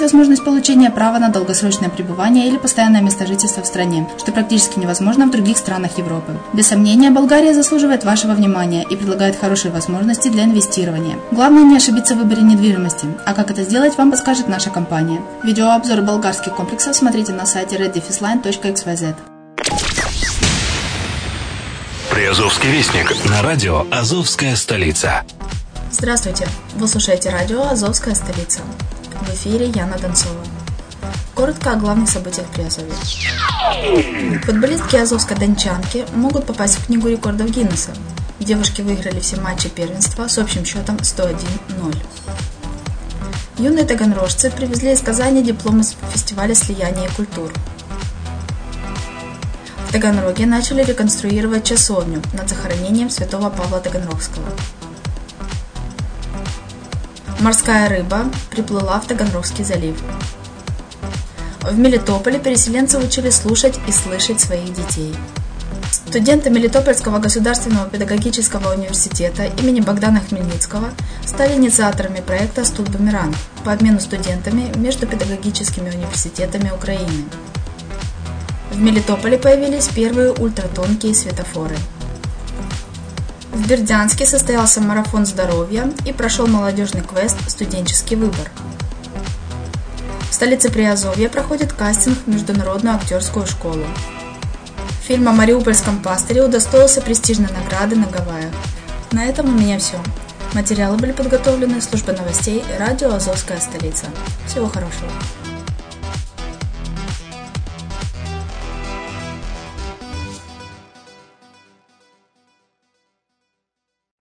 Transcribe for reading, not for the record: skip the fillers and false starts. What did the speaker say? возможность получения права на долгосрочное пребывание или постоянное место жительства в стране, что практически невозможно в других странах Европы. Без сомнения, Болгария заслуживает вашего внимания и предлагает хорошие возможности для инвестирования. Главное не ошибиться в выборе недвижимости, а как это сделать, вам подскажет наша компания. Видеообзор болгарских комплексов смотрите на сайте reddifficeline.xvz. Приазовский вестник на радио «Азовская столица». Здравствуйте! Вы слушаете радио «Азовская столица». В эфире Яна Донцова. Коротко о главных событиях Приазовья. Футболистки азовской дончанки могут попасть в Книгу рекордов Гиннесса. Девушки выиграли все матчи первенства с общим счетом 101-0. Юные таганрожцы привезли из Казани дипломы с фестиваля слияния культур. В Таганроге начали реконструировать часовню над захоронением святого Павла Таганрогского. Морская рыба приплыла в Таганрогский залив. В Мелитополе переселенцы учили слушать и слышать своих детей. Студенты Мелитопольского государственного педагогического университета имени Богдана Хмельницкого стали инициаторами проекта «Студбумеранг» по обмену студентами между педагогическими университетами Украины. В Мелитополе появились первые ультратонкие светофоры. В Бердянске состоялся марафон здоровья и прошел молодежный квест «Студенческий выбор». В столице Приазовья проходит кастинг в международную актерскую школу. Фильм о мариупольском пастыре удостоился престижной награды на Гавайях. На этом у меня все. Материалы были подготовлены службой новостей и радио «Азовская столица». Всего хорошего!